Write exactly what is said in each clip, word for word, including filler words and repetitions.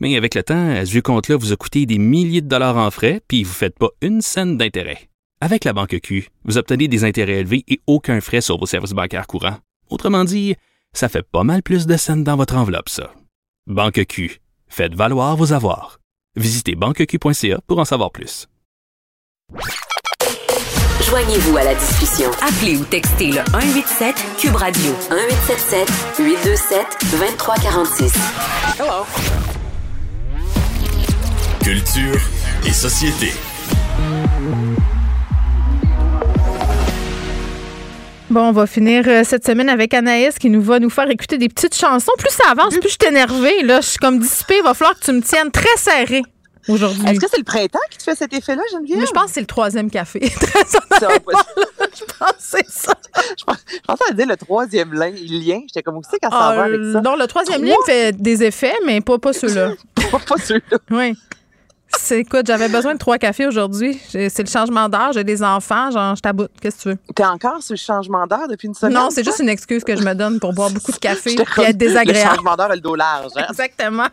Mais avec le temps, à ce vieux compte-là vous a coûté des milliers de dollars en frais puis vous ne faites pas une cent d'intérêt. Avec la Banque Q, vous obtenez des intérêts élevés et aucun frais sur vos services bancaires courants. Autrement dit, ça fait pas mal plus de cents dans votre enveloppe, ça. Banque Q. Faites valoir vos avoirs. Visitez banque q point c a pour en savoir plus. Joignez-vous à la discussion. Appelez ou textez le un huit sept Cube Radio. un huit sept sept huit deux sept deux trois quatre six. Hello. Culture et société. Bon, on va finir cette semaine avec Anaïs qui nous va nous faire écouter des petites chansons. Plus ça avance, plus je suis énervée. Là, je suis comme dissipée. Il va falloir que tu me tiennes très serrée aujourd'hui. Est-ce que c'est le printemps qui te fait cet effet-là, Geneviève? Mais je pense que c'est le troisième café. Très honnête, je pense que c'est ça. Je pensais à dire le troisième lien. J'étais comme, où c'est qu'elle s'en va avec ça? Non, le troisième lien fait des effets, mais pas, pas ceux-là. pas pas ceux-là. Oui. C'est, écoute, j'avais besoin de trois cafés aujourd'hui. J'ai, c'est le changement d'heure, j'ai des enfants, genre je taboute. Qu'est-ce que tu veux? T'es encore sur le changement d'heure depuis une semaine? Non, c'est ça? Juste une excuse que je me donne pour boire beaucoup de café et être désagréable. Le changement d'heure a le dos large. Hein? Exactement.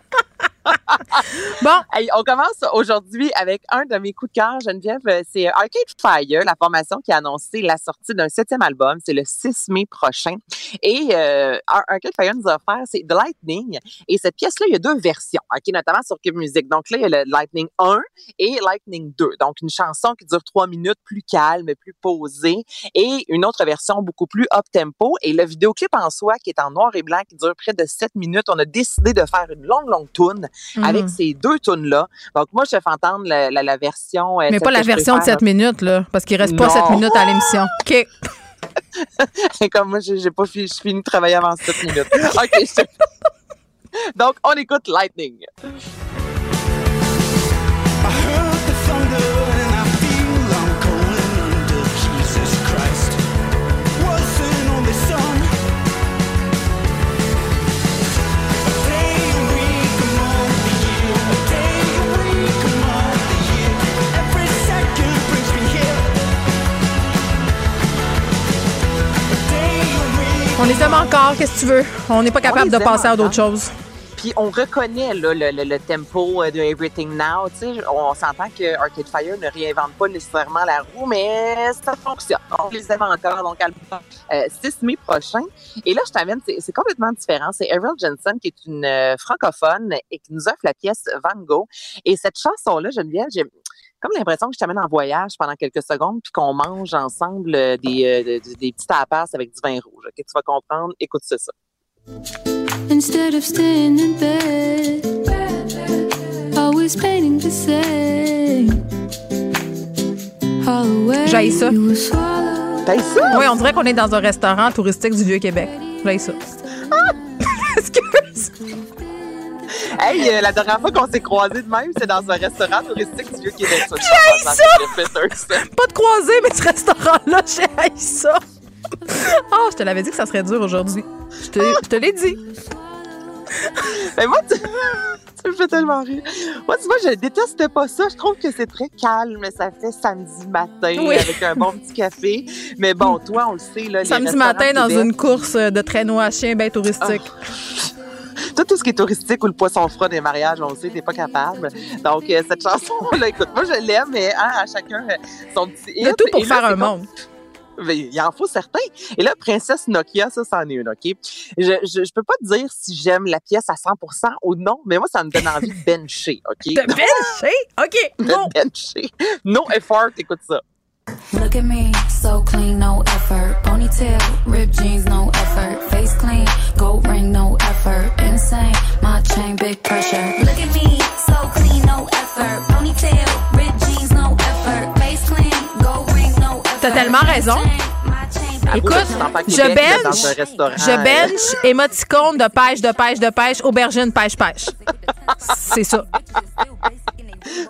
Bon. Hey, on commence aujourd'hui avec un de mes coups de cœur, Geneviève. C'est Arcade Fire, la formation qui a annoncé la sortie d'un septième album. C'est le six mai prochain. Et euh, Arcade Fire nous a offert, c'est The Lightning. Et cette pièce-là, il y a deux versions, okay, notamment sur Cube Music. Donc là, il y a le Lightning un et Lightning deux. Donc, une chanson qui dure trois minutes, plus calme, plus posée. Et une autre version beaucoup plus up-tempo. Et le vidéoclip en soi, qui est en noir et blanc, qui dure près de sept minutes. On a décidé de faire une longue, longue toune. Mmh. Avec ces deux tunes-là. Donc, moi, je te fais entendre la, la, la version... Mais pas la version de sept minutes, là, parce qu'il reste pas sept minutes à l'émission. OK. Comme moi, j'ai, j'ai pas fini, je finis de travailler avant sept minutes. OK. Je... Donc, on écoute Lightning. On les aime encore, qu'est-ce que tu veux? On n'est pas capable de passer à d'autres choses. Puis on reconnaît là, le, le, le tempo de Everything Now. T'sais, on s'entend que Arcade Fire ne réinvente pas nécessairement la roue, mais ça fonctionne. On les aime encore. Donc, euh, six mai prochain. Et là, je t'amène, c'est, c'est complètement différent. C'est Ariel Jensen qui est une euh, francophone et qui nous offre la pièce Van Gogh. Et cette chanson-là, Geneviève, j'ai... comme l'impression que je t'amène en voyage pendant quelques secondes puis qu'on mange ensemble des, des, des petits tapas avec du vin rouge. Okay, tu vas comprendre. Écoute ça. ça. Instead of staying in bed, always painting the same. J'haïs ça. T'haïs ça? Oui, on dirait qu'on est dans un restaurant touristique du Vieux-Québec. J'haïs ça. Ah! Excuse. Hey, euh, la dernière fois qu'on s'est croisés de même, c'est dans un restaurant touristique du Vieux-Québec. J'ai haï ça! Pas de croisés, mais ce restaurant-là, j'ai haï ça! Ah, oh, je te l'avais dit que ça serait dur aujourd'hui. Je te, je te l'ai dit. Mais moi, tu... tu me fais tellement rire. Moi, tu vois, je déteste pas ça. Je trouve que c'est très calme. Ça fait samedi matin oui. avec un bon petit café. Mais bon, toi, on le sait. Là, samedi matin, dans une course de traîneau à chien bien touristique. Oh. Tout, tout ce qui est touristique ou le poisson froid des mariages, on le sait, t'es pas capable. Donc, euh, cette chanson-là, écoute, moi, je l'aime, mais hein, à chacun son petit hit. De tout pour et faire là, un monde. Comme... Il en faut certains. Et là, Princesse Nokia, ça, c'en est une, OK? Je, je, je peux pas te dire si j'aime la pièce à cent pour cent ou non, mais moi, ça me donne envie de bencher, OK? De bencher? OK, bon. De bencher. No effort, écoute ça. Look at me, so clean, no effort. Ponytail, ripped jeans, no effort. Face clean, gold ring, no effort. Insane, my chain, big pressure. Look at me, so clean, no effort. Ponytail, ripped jeans, no effort. Face clean, gold ring, no effort. T'as tellement raison. Écoute, je bench, je bench, émoticône de pêche, de pêche, de pêche, aubergine, pêche, pêche. C'est ça.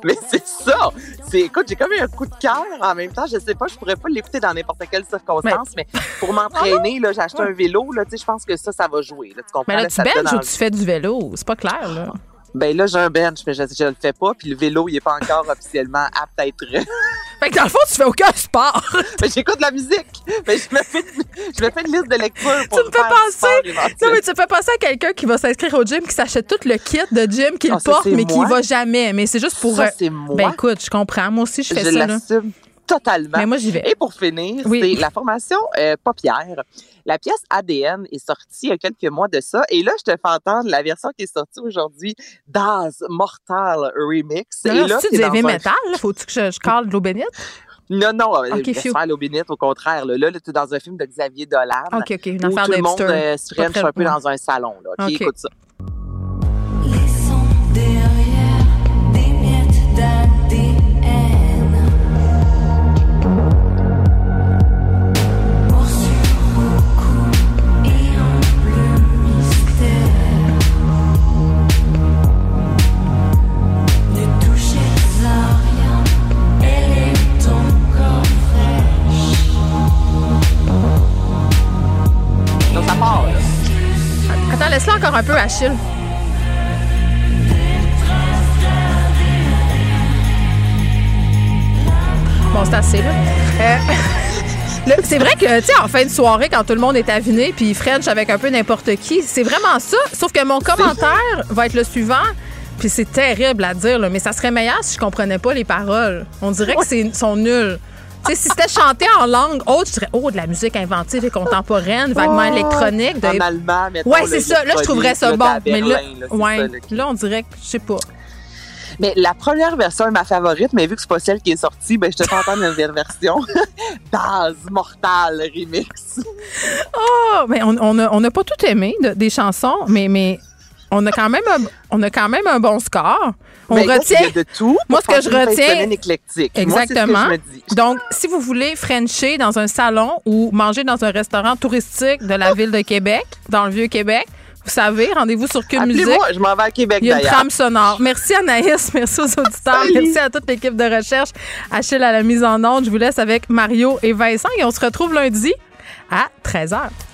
Mais c'est ça! C'est, écoute, j'ai comme eu un coup de cœur en même temps. Je sais pas, je pourrais pas l'écouter dans n'importe quelle circonstance, mais, mais pour m'entraîner, là, j'ai acheté un vélo, là, tu sais, je pense que ça, ça va jouer. Là, tu comprends? Mais là, là tu benches ou tu fais du vélo? C'est pas clair, là. Ben là, j'ai un bench, mais je, je le fais pas, puis le vélo, il est pas encore officiellement apte à être... Fait que dans le fond, tu fais aucun sport. Mais j'écoute de la musique. Mais je me fais, je me fais une liste de lecture pour tu me fais penser, non, mais tu me fais penser à quelqu'un qui va s'inscrire au gym, qui s'achète tout le kit de gym qu'il non, porte, ça, mais qui va jamais. Mais c'est juste pour... Ça, c'est moi. Ben écoute, je comprends. Moi aussi, je fais je ça. Je l'assume totalement. Mais moi, j'y vais. Et pour finir, oui. c'est la formation euh, papierre. La pièce A D N est sortie il y a quelques mois de ça. Et là, je te fais entendre la version qui est sortie aujourd'hui, Das Mortal Remix. Non, et là, c'est du heavy metal. Un... Faut-tu que je, je cale de l'eau bénite? Non, non, okay, je vais l'eau bénite, au contraire. Là, là, là tu es dans un film de Xavier Dolan. OK, OK. Une où affaire tout le monde euh, se frenche un peu loin. Dans un salon. Là, okay, OK, écoute ça. Les sons derrière des miettes d'A D N. Attends, laisse-la encore un peu, Achille. Bon, c'est assez, là. Euh, le, c'est vrai que, tu sais, en fin de soirée, quand tout le monde est aviné, puis French avec un peu n'importe qui, c'est vraiment ça. Sauf que mon commentaire va être le suivant, puis c'est terrible à dire, là, mais ça serait meilleur si je comprenais pas les paroles. On dirait que c'est sont nuls. T'sais, si c'était chanté en langue autre, je dirais, oh, de la musique inventive et contemporaine, vaguement oh, électronique. De... En allemand, mettons. Ouais, c'est ça. Là, je trouverais ça bon. Mais là, là, ouais, ça, là, qui... là, on dirait que, je sais pas. Mais la première version est ma favorite, mais vu que c'est pas celle qui est sortie, ben je te fais entendre une version. Das Mortal Remix. Oh, mais on n'a on on pas tout aimé de, des chansons, mais... mais... On a quand même un, on a quand même un bon score. On ben, retient là, de tout. Moi ce que je retiens éclectique. Exactement. Moi, c'est ce que je me dis. Donc si vous voulez frencher dans un salon ou manger dans un restaurant touristique de la ville de Québec, dans le vieux Québec, vous savez, rendez-vous sur Cube Music. Appelez-moi, je m'en vais à Québec d'ailleurs. Il y a une trame sonore. Merci Anaïs, merci aux auditeurs, merci à toute l'équipe de recherche, Achille à la mise en onde. Je vous laisse avec Mario et Vincent et on se retrouve lundi à treize heures.